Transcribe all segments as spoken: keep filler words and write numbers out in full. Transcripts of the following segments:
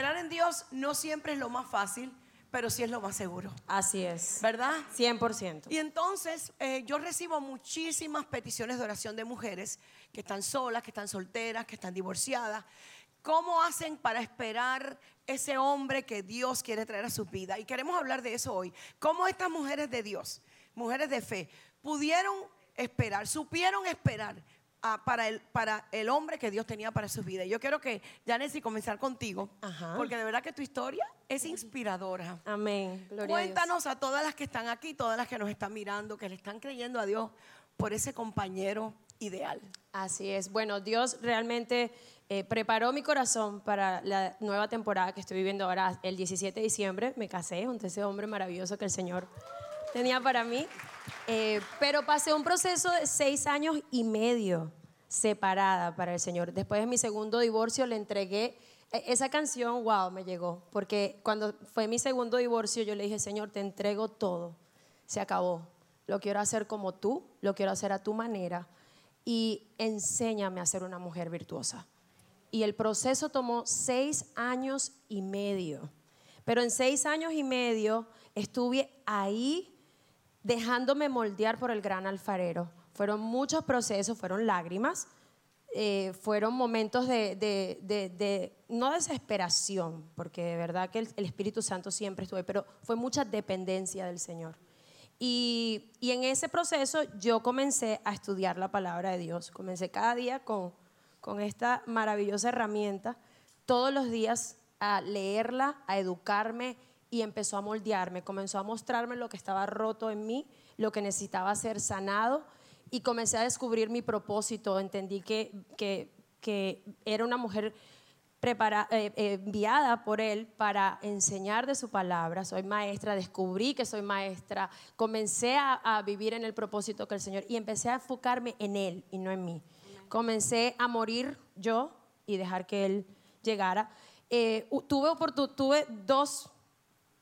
esperar en Dios no siempre es lo más fácil, pero sí es lo más seguro. Así es. ¿Verdad? cien por ciento. Y entonces eh, yo recibo muchísimas peticiones de oración de mujeres que están solas, que están solteras, que están divorciadas. ¿Cómo hacen para esperar ese hombre que Dios quiere traer a su vida? Y queremos hablar de eso hoy. ¿Cómo estas mujeres de Dios, mujeres de fe, pudieron esperar, supieron esperar ah, para, el, para el hombre que Dios tenía para su vida? Yo quiero que, Janeth, comenzar contigo. Ajá. Porque de verdad que tu historia es inspiradora. Amén. Gloria Cuéntanos a, Dios. A todas las que están aquí, todas las que nos están mirando, que le están creyendo a Dios por ese compañero ideal. Así es. Bueno, Dios realmente eh, preparó mi corazón para la nueva temporada que estoy viviendo ahora. El diecisiete de diciembre me casé con ese hombre maravilloso que el Señor tenía para mí. Eh, pero pasé un proceso de seis años y medio separada para el Señor. Después de mi segundo divorcio le entregué esa canción. Wow, me llegó. Porque cuando fue mi segundo divorcio yo le dije: Señor, te entrego todo. Se acabó. Lo quiero hacer como tú. Lo quiero hacer a tu manera. Y enséñame a ser una mujer virtuosa. Y el proceso tomó seis años y medio. Pero en seis años y medio estuve ahí dejándome moldear por el gran alfarero. Fueron muchos procesos, fueron lágrimas, eh, fueron momentos de, de, de, de, no desesperación, porque de verdad que el, el Espíritu Santo siempre estuvo ahí, pero fue mucha dependencia del Señor. Y, y en ese proceso yo comencé a estudiar la palabra de Dios. Comencé cada día con, con esta maravillosa herramienta, todos los días a leerla, a educarme, y empezó a moldearme, comenzó a mostrarme lo que estaba roto en mí, lo que necesitaba ser sanado, y comencé a descubrir mi propósito. Entendí que, que, que era una mujer Prepara, eh, eh, enviada por él para enseñar de su palabra. Soy maestra, descubrí que soy maestra, comencé a, a vivir en el propósito que el Señor, y empecé a enfocarme en él y no en mí. Comencé a morir yo y dejar que él llegara. Eh, tuve, tuve dos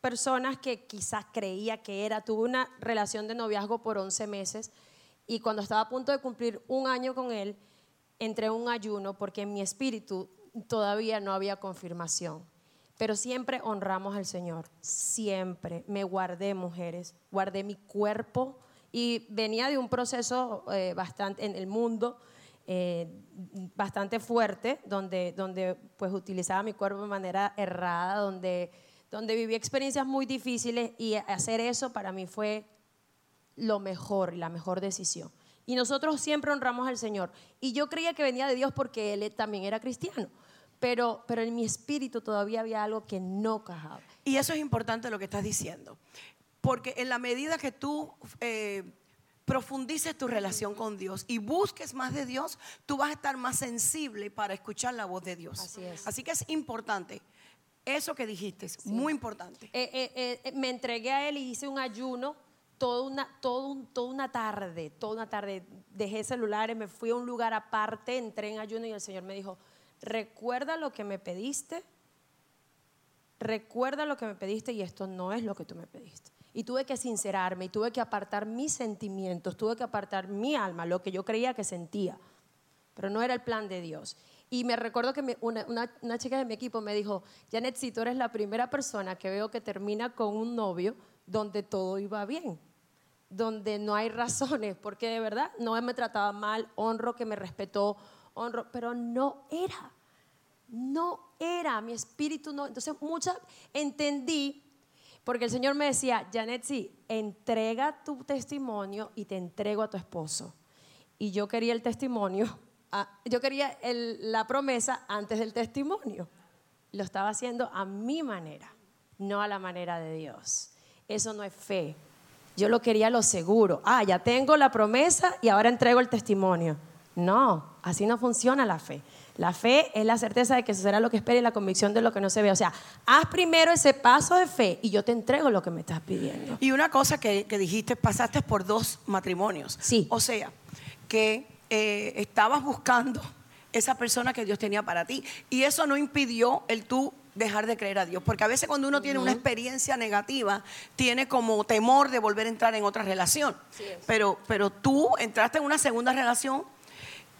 personas que quizás creía que era, tuve una relación de noviazgo por once meses, y cuando estaba a punto de cumplir un año con él, entré en un ayuno porque en mi espíritu todavía no había confirmación. Pero siempre honramos al Señor. Siempre me guardé, mujeres. Guardé mi cuerpo. Y venía de un proceso eh, bastante en el mundo, eh, bastante fuerte, donde, donde pues, utilizaba mi cuerpo de manera errada, donde, donde viví experiencias muy difíciles, y hacer eso para mí fue lo mejor, la mejor decisión. Y nosotros siempre honramos al Señor. Y yo creía que venía de Dios porque él también era cristiano. Pero, pero en mi espíritu todavía había algo que no cajaba. Y eso es importante lo que estás diciendo. Porque en la medida que tú eh, profundices tu relación con Dios y busques más de Dios, tú vas a estar más sensible para escuchar la voz de Dios. Así es. Así que es importante. Eso que dijiste es sí. muy importante. Eh, eh, eh, me entregué a él y hice un ayuno. Toda una, todo un, toda una tarde, toda una tarde dejé celulares, me fui a un lugar aparte, entré en ayuno, y el Señor me dijo: recuerda lo que me pediste, recuerda lo que me pediste, y esto no es lo que tú me pediste. Y tuve que sincerarme, y tuve que apartar mis sentimientos, tuve que apartar mi alma, lo que yo creía que sentía, pero no era el plan de Dios. Y me recuerdo que una, una, una chica de mi equipo me dijo: Janeth, si tú eres la primera persona que veo que termina con un novio donde todo iba bien, donde no hay razones, porque de verdad no me trataba mal, honro que me respetó, honro, pero no era, no era, mi espíritu no. Entonces muchas entendí, porque el Señor me decía: Janeth, sí, entrega tu testimonio y te entrego a tu esposo. Y yo quería el testimonio, yo quería el, la promesa antes del testimonio. Lo estaba haciendo a mi manera, no a la manera de Dios. Eso no es fe. Yo lo quería lo seguro. Ah, ya tengo la promesa y ahora entrego el testimonio. No, así no funciona la fe. La fe es la certeza de que será lo que espera y la convicción de lo que no se ve. O sea, haz primero ese paso de fe y yo te entrego lo que me estás pidiendo. Y una cosa que, que dijiste, pasaste por dos matrimonios. Sí. O sea, que eh, estabas buscando esa persona que Dios tenía para ti, y eso no impidió el tú dejar de creer a Dios, porque a veces cuando uno tiene uh-huh. una experiencia negativa tiene como temor de volver a entrar en otra relación, pero, pero tú entraste en una segunda relación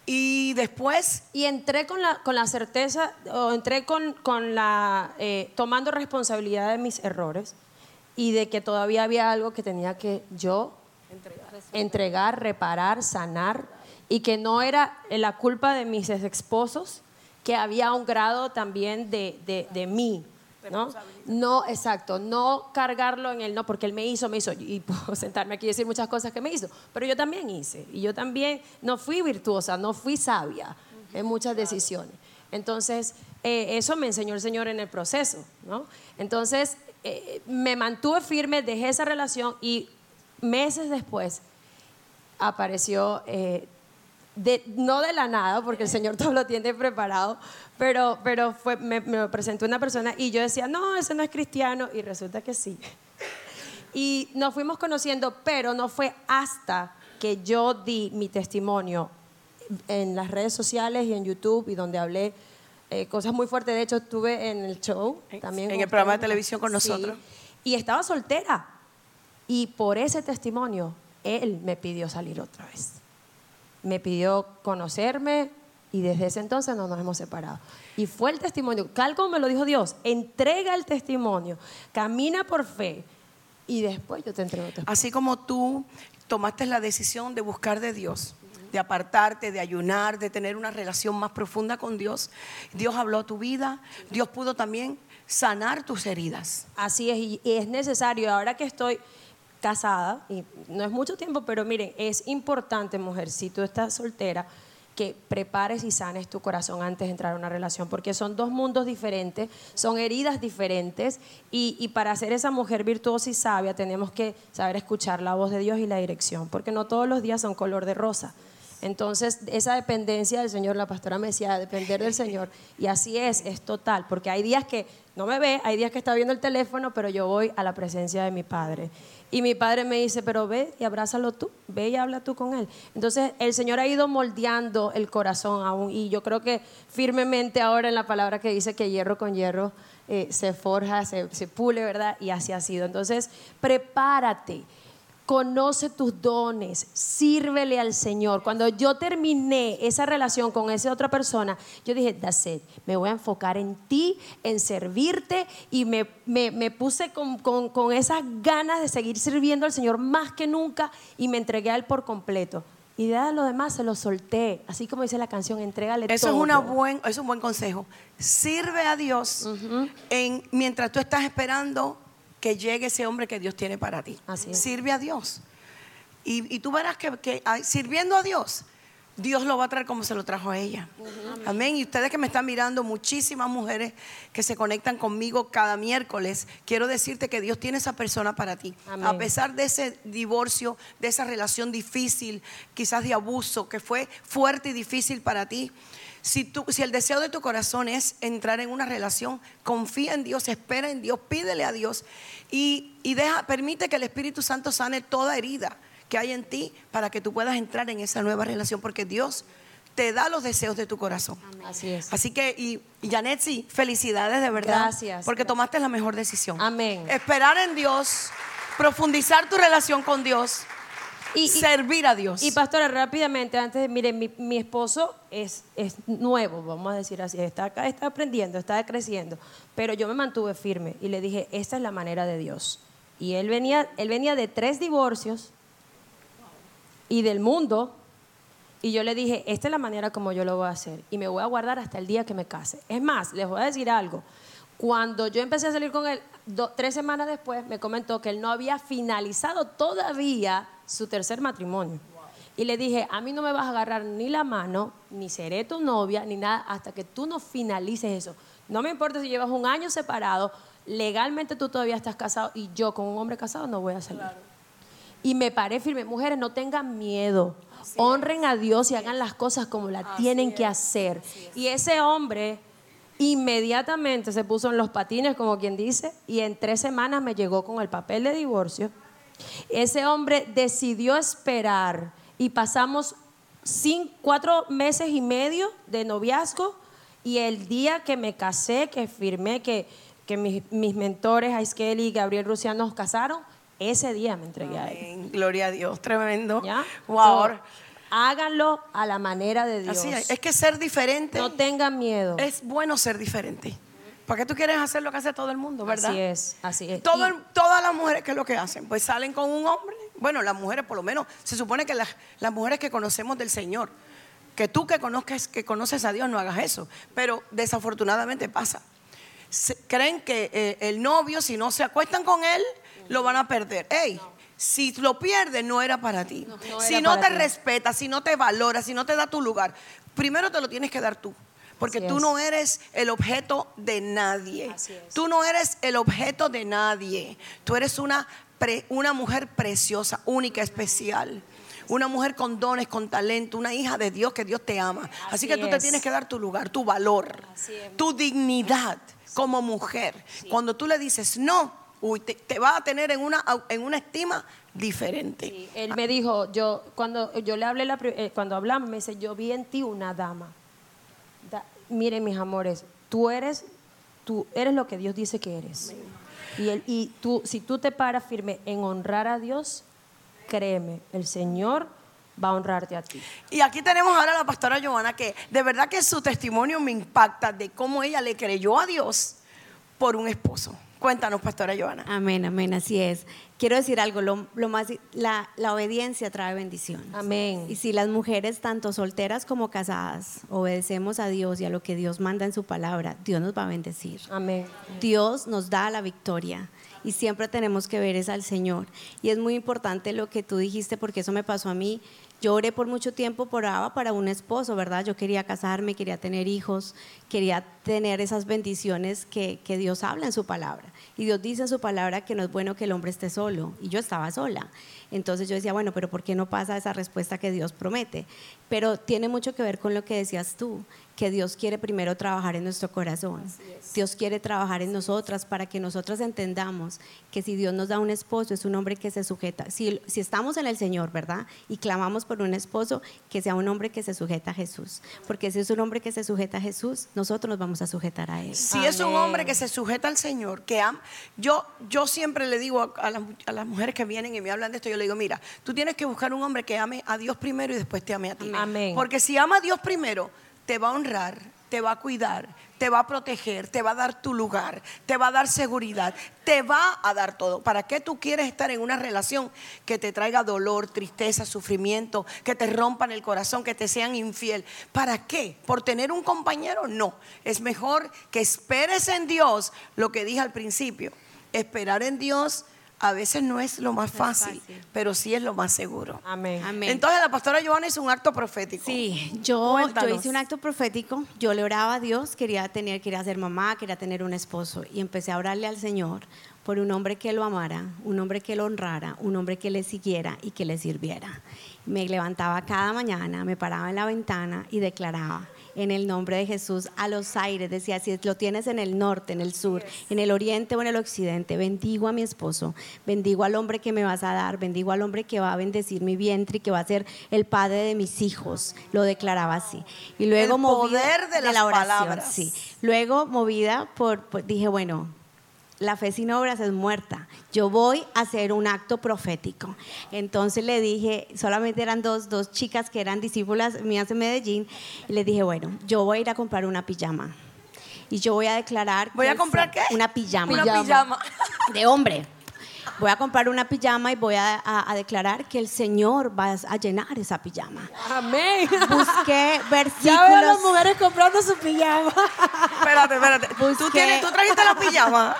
Y después. Y entré con la, con la certeza, o entré con, con la. Eh, tomando responsabilidad de mis errores y de que todavía había algo que tenía que yo entregar, entregar reparar, sanar, y que no era la culpa de mis exesposos, que había un grado también de, de, de mí. ¿No? No, exacto, no cargarlo en él, no, porque él me hizo, me hizo, y puedo sentarme aquí y decir muchas cosas que me hizo, pero yo también hice, y yo también no fui virtuosa, no fui sabia en muchas decisiones. Entonces, eh, eso me enseñó el Señor en el proceso, ¿no? Entonces, eh, me mantuve firme, dejé esa relación, y meses después apareció... Eh, De, no de la nada, porque el Señor todo lo tiene preparado, pero, pero fue, me, me presentó una persona y yo decía, no, ese no es cristiano, y resulta que sí. Y nos fuimos conociendo, pero no fue hasta que yo di mi testimonio en las redes sociales y en YouTube, y donde hablé eh, cosas muy fuertes. De hecho, estuve en el show también, en el programa de televisión con nosotros. Sí, y estaba soltera, y por ese testimonio Él me pidió salir otra vez. Me pidió conocerme, y desde ese entonces no nos hemos separado. Y fue el testimonio, tal como me lo dijo Dios, entrega el testimonio, camina por fe, y después yo te entrego tu testimonio. Así como tú tomaste la decisión de buscar de Dios, de apartarte, de ayunar, de tener una relación más profunda con Dios, Dios habló a tu vida, Dios pudo también sanar tus heridas. Así es, y es necesario. Ahora que estoy... casada, y no es mucho tiempo, pero miren, es importante, mujer, si tú estás soltera, que prepares y sanes tu corazón antes de entrar a una relación, porque son dos mundos diferentes, son heridas diferentes, y, y para ser esa mujer virtuosa y sabia tenemos que saber escuchar la voz de Dios y la dirección, porque no todos los días son color de rosa. Entonces, esa dependencia del Señor, la pastora me decía, depender del Señor, y así es, es total, porque hay días que no me ve, hay días que está viendo el teléfono, pero yo voy a la presencia de mi Padre. Y mi Padre me dice, pero ve y abrázalo tú, ve y habla tú con él. Entonces, el Señor ha ido moldeando el corazón aún, y yo creo que firmemente ahora en la palabra que dice que hierro con hierro eh, se forja, se, se pule, ¿verdad? Y así ha sido. Entonces, prepárate, conoce tus dones, sírvele al Señor. Cuando yo terminé esa relación con esa otra persona, yo dije, that's it, me voy a enfocar en ti, en servirte, y me, me, me puse con, con, con esas ganas de seguir sirviendo al Señor más que nunca, y me entregué a Él por completo. Y de lo demás se lo solté, así como dice la canción, entrégale eso todo. Es una buen, eso es un buen consejo. Sirve a Dios uh-huh. en, mientras tú estás esperando que llegue ese hombre que Dios tiene para ti. Así es. Sirve a Dios. Y, y tú verás que, que sirviendo a Dios, Dios lo va a traer como se lo trajo a ella. Uh-huh. Amén. Amén. Y ustedes que me están mirando, muchísimas mujeres que se conectan conmigo cada miércoles, quiero decirte que Dios tiene esa persona para ti. Amén. A pesar de ese divorcio, de esa relación difícil, quizás de abuso, que fue fuerte y difícil para ti, Si, tú, si el deseo de tu corazón es entrar en una relación, confía en Dios, espera en Dios, pídele a Dios y, y deja, permite que el Espíritu Santo sane toda herida que hay en ti para que tú puedas entrar en esa nueva relación, porque Dios te da los deseos de tu corazón. Amén. Así es. Así que, y, y Janeth, sí, felicidades de verdad. Gracias. Porque gracias. Tomaste la mejor decisión. Amén. Esperar en Dios, profundizar tu relación con Dios. Y, y servir a Dios. Y pastora, rápidamente, antes, miren, mi, mi esposo es, es nuevo, vamos a decir así, está acá, está aprendiendo, está creciendo, pero yo me mantuve firme y le dije, esta es la manera de Dios. Y él venía, él venía de tres divorcios y del mundo, y yo le dije, esta es la manera como yo lo voy a hacer, y me voy a guardar hasta el día que me case. Es más, les voy a decir algo. Cuando yo empecé a salir con él, do, tres semanas después me comentó que él no había finalizado todavía su tercer matrimonio. Y le dije, a mí no me vas a agarrar ni la mano, ni seré tu novia, ni nada, hasta que tú no finalices eso. No me importa si llevas un año separado, legalmente tú todavía estás casado, y yo con un hombre casado no voy a salir. Claro. Y me paré firme. Mujeres, no tengan miedo. Así honren es. A Dios y hagan las cosas como las Así tienen es. Que hacer. Es. Y ese hombre... inmediatamente se puso en los patines, como quien dice, y en tres semanas me llegó con el papel de divorcio. Ese hombre decidió esperar y pasamos cinco, cuatro meses y medio de noviazgo, y el día que me casé, que firmé, que, que mis, mis mentores, Aiskelly y Gabriel Rusiano, nos casaron, ese día me entregué Amén. A él. Gloria a Dios, tremendo. ¿Ya? Wow. So, Háganlo a la manera de Dios. Así es, es que ser diferente. No tengan miedo. Es bueno ser diferente. ¿Para qué tú quieres hacer lo que hace todo el mundo, verdad? Así es, así es. Todo, y... Todas las mujeres, ¿qué es lo que hacen? Pues salen con un hombre. Bueno, las mujeres por lo menos. Se supone que las, las mujeres que conocemos del Señor, que tú que conozcas, que conoces a Dios, no hagas eso. Pero desafortunadamente pasa. Se, creen que eh, el novio, si no se acuestan con él, lo van a perder. Ey, no. Si lo pierdes, no era para ti. No, no si no te respetas, si no te valoras, si no te da tu lugar, primero te lo tienes que dar tú. Porque tú no eres el objeto de nadie. Tú no eres el objeto de nadie. Tú eres una, pre, una mujer preciosa, única, especial. Una mujer con dones, con talento, una hija de Dios que Dios te ama. Así, Así que tú es. te tienes que dar tu lugar, tu valor, tu dignidad como mujer. Sí. Cuando tú le dices no, uy, te, te va a tener en una, en una estima diferente. Sí. Él me dijo, yo cuando yo le hablé, la, eh, cuando hablamos, me dice, yo vi en ti una dama. Da, miren mis amores, tú eres, tú eres lo que Dios dice que eres. Y, él, y tú, si tú te paras firme en honrar a Dios, créeme, el Señor va a honrarte a ti. Y aquí tenemos ahora a la pastora Giovanna, que de verdad que su testimonio me impacta de cómo ella le creyó a Dios por un esposo. Cuéntanos, pastora Giovanna. Amén, amén, así es. Quiero decir algo, lo, lo más, la, la obediencia trae bendición. Amén. Y si las mujeres, tanto solteras como casadas, obedecemos a Dios y a lo que Dios manda en su palabra, Dios nos va a bendecir. Amén. Dios nos da la victoria. Y siempre tenemos que ver es al Señor. Y es muy importante lo que tú dijiste, porque eso me pasó a mí. Yo oré por mucho tiempo por Abba para un esposo, ¿verdad? Yo quería casarme, quería tener hijos, quería tener esas bendiciones que, que Dios habla en su palabra. Y Dios dice en su palabra que no es bueno que el hombre esté solo. Y yo estaba sola. Entonces yo decía, bueno, pero ¿por qué no pasa esa respuesta que Dios promete? Pero tiene mucho que ver con lo que decías tú, que Dios quiere primero trabajar en nuestro corazón. Dios quiere trabajar en nosotras para que nosotras entendamos que si Dios nos da un esposo, es un hombre que se sujeta. Si, si estamos en el Señor, ¿verdad? Y clamamos por un esposo, que sea un hombre que se sujeta a Jesús. Porque si es un hombre que se sujeta a Jesús, nosotros nos vamos a sujetar a Él. Si Amén. es un hombre que se sujeta al Señor, que ama. Yo, yo siempre le digo a, a, las, a las mujeres que vienen y me hablan de esto, yo le digo, mira, tú tienes que buscar un hombre que ame a Dios primero y después te ame a ti. Amén. Porque si ama a Dios primero, te va a honrar, te va a cuidar, te va a proteger, te va a dar tu lugar, te va a dar seguridad, te va a dar todo. ¿Para qué tú quieres estar en una relación que te traiga dolor, tristeza, sufrimiento, que te rompan el corazón, que te sean infiel? ¿Para qué? ¿Por tener un compañero? No. Es mejor que esperes en Dios, lo que dije al principio. Esperar en Dios a veces no es lo más fácil, fácil, pero sí es lo más seguro. Amén. Amén. Entonces la pastora Giovanna hizo un acto profético. Sí, yo, yo hice un acto profético. Yo le oraba a Dios, quería tener, quería ser mamá, quería tener un esposo. Y empecé a orarle al Señor por un hombre que lo amara, un hombre que lo honrara, un hombre que le siguiera y que le sirviera. Me levantaba cada mañana, me paraba en la ventana y declaraba, en el nombre de Jesús, a los aires, decía, si lo tienes en el norte, en el sur, en el oriente o en el occidente, bendigo a mi esposo, bendigo al hombre que me vas a dar, bendigo al hombre que va a bendecir mi vientre y que va a ser el padre de mis hijos. Lo declaraba así. Y luego el poder de las de la oración, palabras. Sí. Luego movida por, por dije, bueno, la fe sin obras es muerta. Yo voy a hacer un acto profético. Entonces le dije, solamente eran dos, dos chicas que eran discípulas mías en Medellín, y les dije, bueno, yo voy a ir a comprar una pijama. Y yo voy a declarar. ¿Voy a comprar qué? Una pijama. Una pijama. pijama. De hombre. Voy a comprar una pijama y voy a, a, a declarar que el Señor va a llenar esa pijama. Amén. Busqué versículos. Ya veo a las mujeres comprando su pijama. Espérate, espérate. Busqué... ¿Tú, tienes, ¿Tú trajiste la pijama?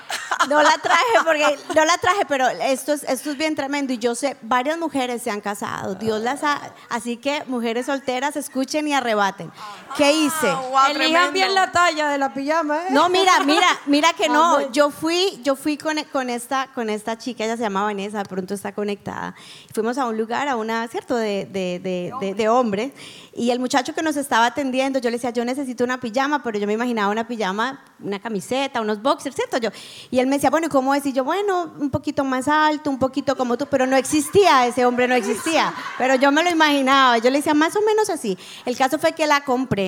No la traje, porque no la traje, pero esto es, esto es bien tremendo. Y yo sé, varias mujeres se han casado. Dios las ha. Así que, mujeres solteras, escuchen y arrebaten. ¿Qué hice? Ah, wow, elijan bien la talla de la pijama, ¿eh? No, mira, mira, mira que no. Yo fui, yo fui con, con, esta, con esta chica. Ella se llama Vanessa, de pronto está conectada. Fuimos a un lugar, a una, ¿cierto?, de, de, de, de, de hombres. Y el muchacho que nos estaba atendiendo, yo le decía, yo necesito una pijama, pero yo me imaginaba una pijama, una camiseta, unos boxers, ¿cierto? Yo, y él me decía, bueno, ¿y cómo es? Y yo, bueno, un poquito más alto, un poquito como tú, pero no existía, ese hombre no existía. Pero yo me lo imaginaba, yo le decía, más o menos así. El caso fue que la compré.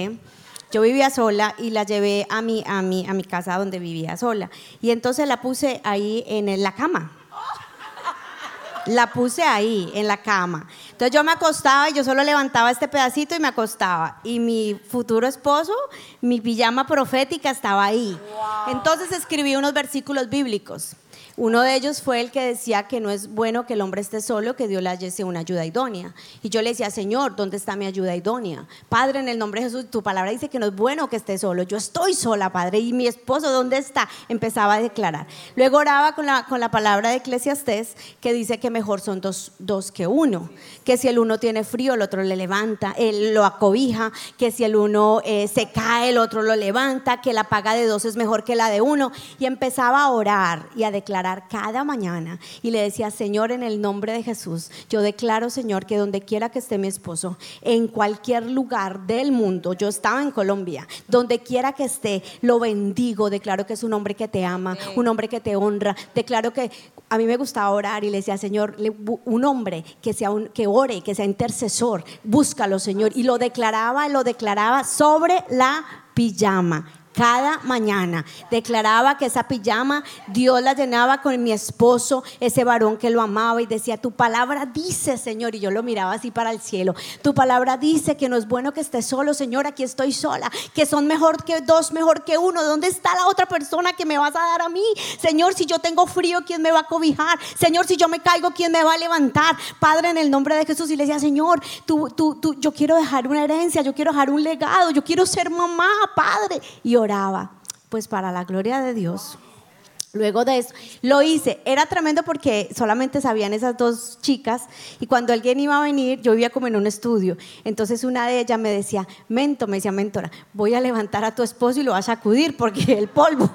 Yo vivía sola y la llevé a mi, a mi, a mi casa donde vivía sola. Y entonces la puse ahí en la cama. La puse ahí, en la cama. Entonces yo me acostaba y yo solo levantaba este pedacito y me acostaba. Y mi futuro esposo, mi pijama profética estaba ahí. Wow. Entonces escribí unos versículos bíblicos. Uno de ellos fue el que decía que no es bueno que el hombre esté solo, que Dios le hallase una ayuda idónea. Y yo le decía, Señor, ¿dónde está mi ayuda idónea? Padre, en el nombre de Jesús, tu palabra dice que no es bueno que esté solo. Yo estoy sola, Padre, y mi esposo, ¿dónde está? Empezaba a declarar. Luego oraba con la, con la palabra de Eclesiastés, que dice que mejor son dos, dos que uno. Que si el uno tiene frío, el otro le levanta, él lo acobija. Que si el uno eh, se cae, el otro lo levanta. Que la paga de dos es mejor que la de uno. Y empezaba a orar y a declarar cada mañana, y le decía, Señor, en el nombre de Jesús, yo declaro, Señor, que donde quiera que esté mi esposo, en cualquier lugar del mundo, yo estaba en Colombia, donde quiera que esté, lo bendigo, declaro que es un hombre que te ama, un hombre que te honra, declaro que, a mí me gustaba orar y le decía, Señor, un hombre que sea un, que ore, que sea intercesor, búscalo, Señor, y lo declaraba, lo declaraba sobre la pijama. Cada mañana declaraba que esa pijama Dios la llenaba con mi esposo, ese varón que lo amaba, y decía, tu palabra dice, Señor, y yo lo miraba así para el cielo, tu palabra dice que no es bueno que esté solo, Señor, aquí estoy sola, que son mejor que dos, mejor que uno, ¿dónde está la otra persona que me vas a dar a mí? Señor, si yo tengo frío, ¿quién me va a cobijar? Señor, si yo me caigo, ¿quién me va a levantar? Padre, en el nombre de Jesús. Y le decía, Señor, tú, tú, tú, yo quiero dejar una herencia, yo quiero dejar un legado, yo quiero ser mamá, Padre. Y oraba, pues para la gloria de Dios. Luego de eso, lo hice, era tremendo porque solamente sabían esas dos chicas, y cuando alguien iba a venir, yo vivía como en un estudio, entonces una de ellas me decía, Mento, me decía mentora, voy a levantar a tu esposo y lo vas a sacudir porque el polvo,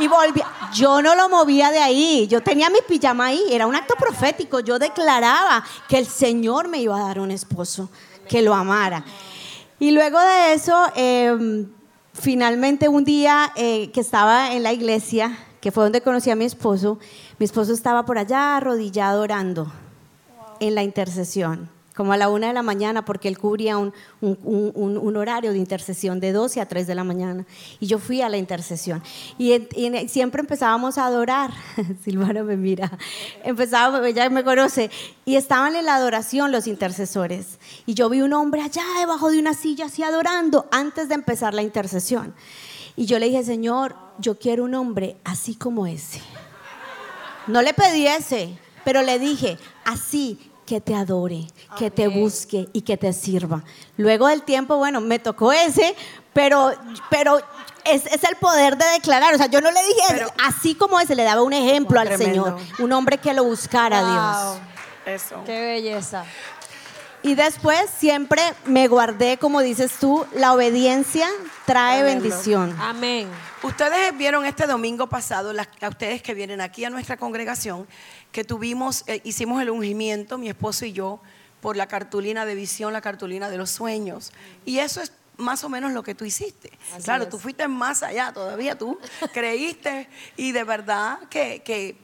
y volvía, yo no lo movía de ahí, yo tenía mi pijama ahí, era un acto profético, yo declaraba que el Señor me iba a dar un esposo que lo amara. Y luego de eso, eh, finalmente un día eh, que estaba en la iglesia, que fue donde conocí a mi esposo, mi esposo estaba por allá arrodillado orando. Wow. En la intercesión, como a la una de la mañana, porque él cubría un, un, un, un, un horario de intercesión de doce a tres de la mañana, y yo fui a la intercesión, y, y siempre empezábamos a adorar. Silvana me mira, empezábamos, ella me conoce, y estaban en la adoración los intercesores, y yo vi un hombre allá debajo de una silla así adorando antes de empezar la intercesión, y yo le dije, Señor, yo quiero un hombre así como ese. No le pedí ese, pero le dije, así que te adore, que amén, te busque y que te sirva. Luego del tiempo, bueno, me tocó ese, pero pero es, es el poder de declarar. O sea, yo no le dije, pero, así como ese, le daba un ejemplo al tremendo. Señor, un hombre que lo buscara a wow. Dios. Eso. Qué belleza. Y después siempre me guardé, como dices tú, la obediencia trae amén. Bendición. Amén. Ustedes vieron este domingo pasado, las, a ustedes que vienen aquí a nuestra congregación, que tuvimos, eh, hicimos el ungimiento, mi esposo y yo, por la cartulina de visión, la cartulina de los sueños. Y eso es más o menos lo que tú hiciste. Así claro, es. Tú fuiste más allá todavía, tú creíste, y de verdad que, que,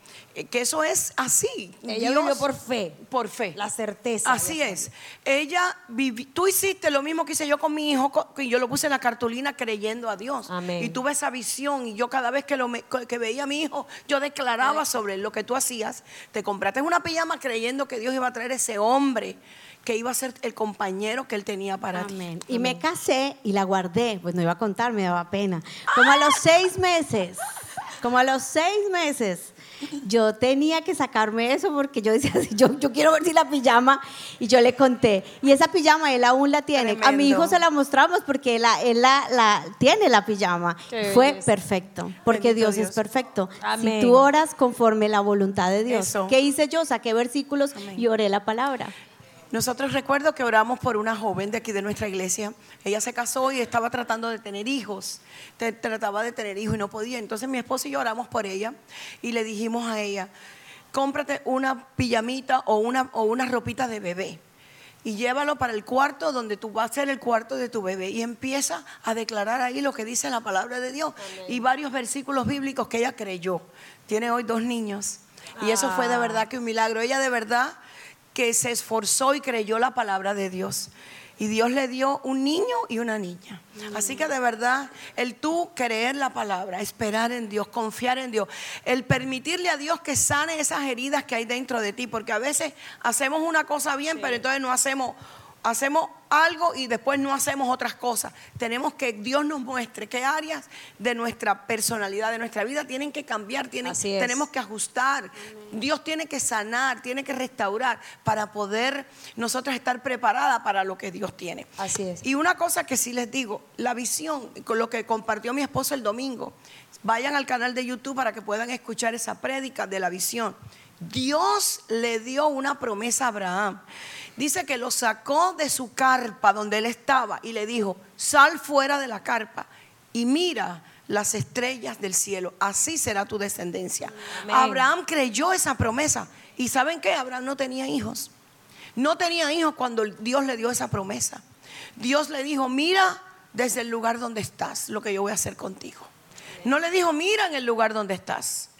que eso es así. Ella Dios, vivió por fe. Por fe. La certeza. Así es. Ella vivió, tú hiciste lo mismo que hice yo con mi hijo, y yo lo puse en la cartulina creyendo a Dios. Amén. Y tuve esa visión, y yo cada vez que, lo, que veía a mi hijo, yo declaraba Amén. Sobre lo que tú hacías. Te compraste una pijama creyendo que Dios iba a traer ese hombre, que iba a ser el compañero que él tenía para Amén. Ti. Y Amén. Me casé y la guardé, pues no iba a contar, me daba pena. Como ¡Ah! a los seis meses, como a los seis meses, yo tenía que sacarme eso porque yo decía, yo, yo quiero ver si la pijama, y yo le conté. Y esa pijama él aún la tiene. Tremendo. A mi hijo se la mostramos porque él, él la, la tiene la pijama. Qué Fue belleza. Perfecto, porque Dios, Dios es perfecto. Amén. Si tú oras conforme la voluntad de Dios. Eso. ¿Qué hice yo? Saqué versículos Amén. Y oré la palabra. Nosotros recuerdo que oramos por una joven de aquí de nuestra iglesia. Ella se casó y estaba tratando de tener hijos. Te, trataba de tener hijos y no podía. Entonces mi esposo y yo oramos por ella y le dijimos a ella, cómprate una pijamita o una, o una ropita de bebé. Y llévalo para el cuarto donde tú vas a ser el cuarto de tu bebé. Y empieza a declarar ahí lo que dice la palabra de Dios. Amén. Y varios versículos bíblicos que ella creyó. Tiene hoy dos niños. Ah. Y eso fue de verdad que un milagro. Ella de verdad... que se esforzó y creyó la palabra de Dios. Y Dios le dio un niño y una niña. Así que de verdad, el tú creer la palabra, esperar en Dios, confiar en Dios, el permitirle a Dios que sane esas heridas que hay dentro de ti, porque a veces hacemos una cosa bien, sí, pero entonces no hacemos, hacemos algo y después no hacemos otras cosas. Tenemos que Dios nos muestre qué áreas de nuestra personalidad, de nuestra vida tienen que cambiar, tienen, tenemos que ajustar. Amén. Dios tiene que sanar, tiene que restaurar para poder nosotros estar preparadas para lo que Dios tiene. Así es. Y una cosa que sí les digo, la visión, con lo que compartió mi esposo el domingo, vayan al canal de YouTube para que puedan escuchar esa prédica de la visión. Dios le dio una promesa a Abraham. Dice que lo sacó de su carpa donde él estaba y le dijo: sal fuera de la carpa y mira las estrellas del cielo, así será tu descendencia. Amén. Abraham creyó esa promesa. ¿Y saben qué? Abraham no tenía hijos. No tenía hijos cuando Dios le dio esa promesa. Dios le dijo: mira desde el lugar donde estás lo que yo voy a hacer contigo. No le dijo: mira en el lugar donde estás.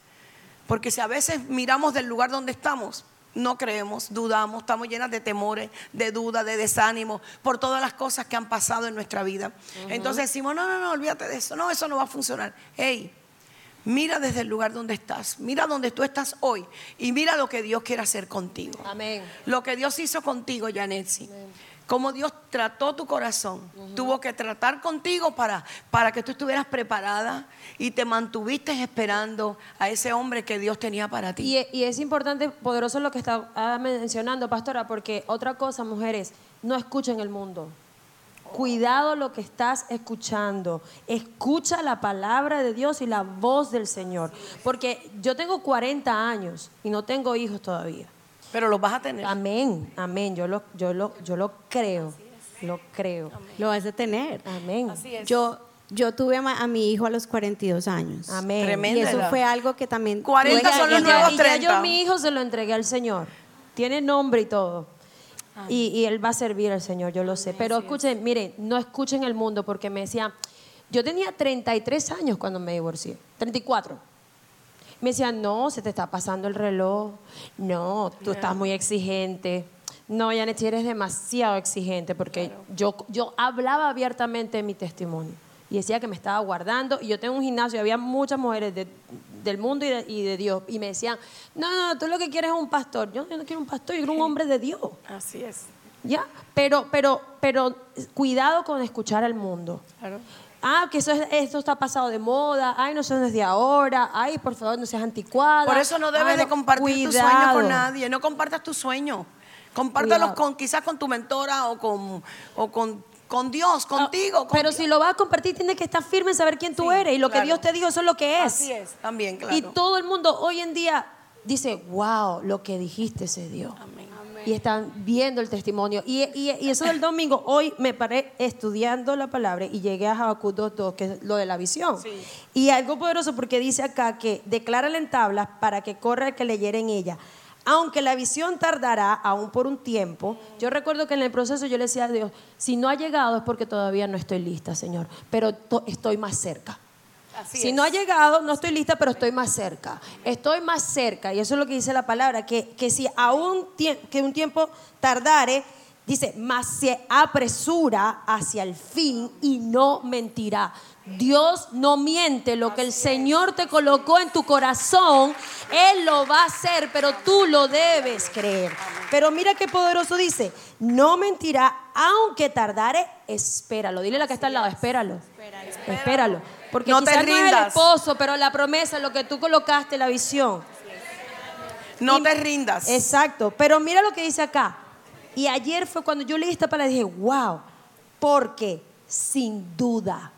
Porque si a veces miramos del lugar donde estamos, no creemos, dudamos, estamos llenas de temores, de dudas, de desánimo por todas las cosas que han pasado en nuestra vida. Uh-huh. Entonces decimos: no, no, no, olvídate de eso, no, eso no va a funcionar. Hey, mira desde el lugar donde estás, mira donde tú estás hoy y mira lo que Dios quiere hacer contigo. Amén. Lo que Dios hizo contigo, Janetsi. Amén. Como Dios trató tu corazón, uh-huh, tuvo que tratar contigo para, para que tú estuvieras preparada y te mantuviste esperando a ese hombre que Dios tenía para ti. Y, y es importante, poderoso lo que está mencionando, pastora, porque otra cosa, mujeres, no escuchen el mundo. Cuidado lo que estás escuchando. Escucha la palabra de Dios y la voz del Señor. Porque yo tengo cuarenta años y no tengo hijos todavía. Pero los vas a tener. Amén, amén. Yo lo, yo lo, yo lo creo, lo creo. Amén. Lo vas a tener. Amén. Así es. Yo, yo tuve a mi hijo a los cuarenta y dos años. Amén. Tremenda. Y eso fue algo que también. cuarenta son los nuevos treinta. Y yo mi hijo se lo entregué al Señor. Tiene nombre y todo. Y, y él va a servir al Señor, yo lo sé. Pero escuchen, miren, no escuchen el mundo, porque me decía, yo tenía treinta y tres años cuando me divorcié, treinta y cuatro. Me decían: no, se te está pasando el reloj. No, tú yeah. estás muy exigente. No, Janeth, eres demasiado exigente. Porque claro. yo, yo hablaba abiertamente de mi testimonio y decía que me estaba guardando. Y yo tengo un gimnasio y había muchas mujeres de, del mundo y de, y de Dios. Y me decían: no, no, no, tú lo que quieres es un pastor. Yo, yo no quiero un pastor, yo quiero un hombre de Dios. Así es. ¿Ya? Pero, pero, pero cuidado con escuchar al mundo. Claro. Ah, que eso es, esto está pasado de moda. Ay, no son desde ahora. Ay, por favor, no seas anticuada. Por eso no debes ay, de compartir cuidado. Tu sueño con nadie. No compartas tu sueño. Compártalos con, quizás con tu mentora o con, o con, con Dios, contigo. Oh, con pero Dios. Si lo vas a compartir, tienes que estar firme en saber quién tú sí, eres. Y lo claro. que Dios te dijo, eso es lo que es. Así es, también, claro. Y todo el mundo hoy en día dice: wow, lo que dijiste se dio. Amén. Y están viendo el testimonio. Y, y, y eso del domingo, hoy me paré estudiando la palabra y llegué a Habacuc dos dos, que es lo de la visión. Sí. Y algo poderoso, porque dice acá que declárala en tablas para que corra el que leyere en ella. Aunque la visión tardará aún por un tiempo, yo recuerdo que en el proceso yo le decía a Dios: si no ha llegado es porque todavía no estoy lista, Señor, pero to- estoy más cerca. Así si es. No ha llegado, no estoy lista, pero estoy más cerca. Estoy más cerca. Y eso es lo que dice la palabra, que, que si aún tie- que un tiempo tardare, dice, mas se apresura hacia el fin y no mentirá. Dios no miente. Lo que el Señor te colocó en tu corazón, Él lo va a hacer, pero tú lo debes creer. Pero mira qué poderoso dice: no mentirá, aunque tardare, espéralo. Dile a la que está al lado: espéralo. Espéralo. Porque no te rindas. No es el esposo, pero la promesa, lo que tú colocaste, la visión. No y, te rindas. Exacto. Pero mira lo que dice acá. Y ayer fue cuando yo leí esta palabra y dije: wow, porque sin duda,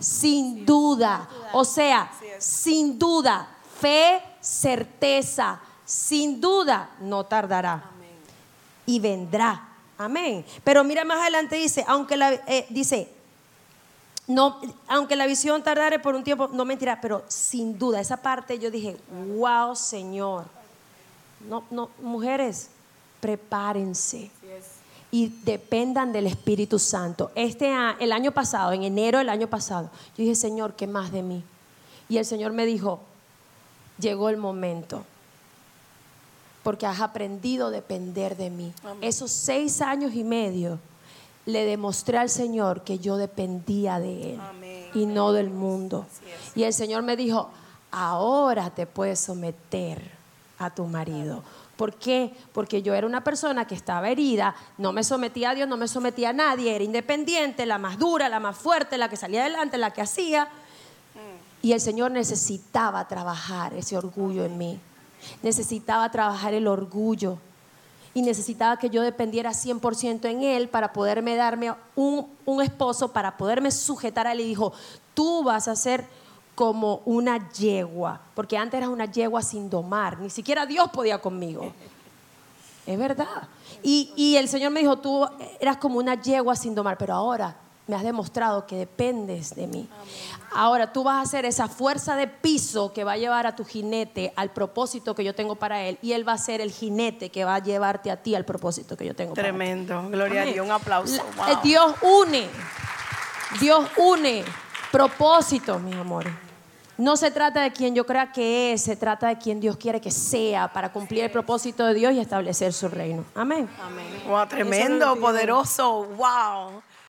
sin duda, o sea, sin duda, fe, certeza, sin duda, no tardará. Amén. Y vendrá. Amén. Pero mira más adelante dice, aunque la, eh, dice, no, aunque la visión tardare por un tiempo, no mentirá, pero sin duda. Esa parte yo dije: wow, Señor. No, no, mujeres, prepárense y dependan del Espíritu Santo. Este, el año pasado, en enero del año pasado, yo dije: Señor, ¿qué más de mí? Y el Señor me dijo: llegó el momento. porque has aprendido a depender de mí. Amén. Esos seis años y medio le demostré al Señor que yo dependía de Él. Amén. Y no del mundo. Y el Señor me dijo, ahora te puedes someter a tu marido. ¿Por qué? Porque yo era una persona que estaba herida, no me sometía a Dios, no me sometía a nadie, era independiente, la más dura, la más fuerte, la que salía adelante, la que hacía. Y el Señor necesitaba trabajar ese orgullo en mí. Necesitaba trabajar el orgullo y necesitaba que yo dependiera cien por ciento en Él para poderme darme un, un esposo, para poderme sujetar a Él. Y dijo, tú vas a ser como una yegua, porque antes era una yegua sin domar, ni siquiera Dios podía conmigo. Es verdad. Y, y el Señor me dijo, tú eras como una yegua sin domar, pero ahora me has demostrado que dependes de mí. Amén. Ahora tú vas a ser esa fuerza de piso que va a llevar a tu jinete al propósito que yo tengo para él, y él va a ser el jinete que va a llevarte a ti al propósito que yo tengo. Tremendo. Para ti. Tremendo. Gloria Amén. A Dios. Un aplauso. Wow. Dios une. Dios une propósitos, mis amores. No se trata de quien yo crea que es, se trata de quien Dios quiere que sea para cumplir el propósito de Dios y establecer su reino. Amén. Amén. Wow, tremendo, poderoso. Wow.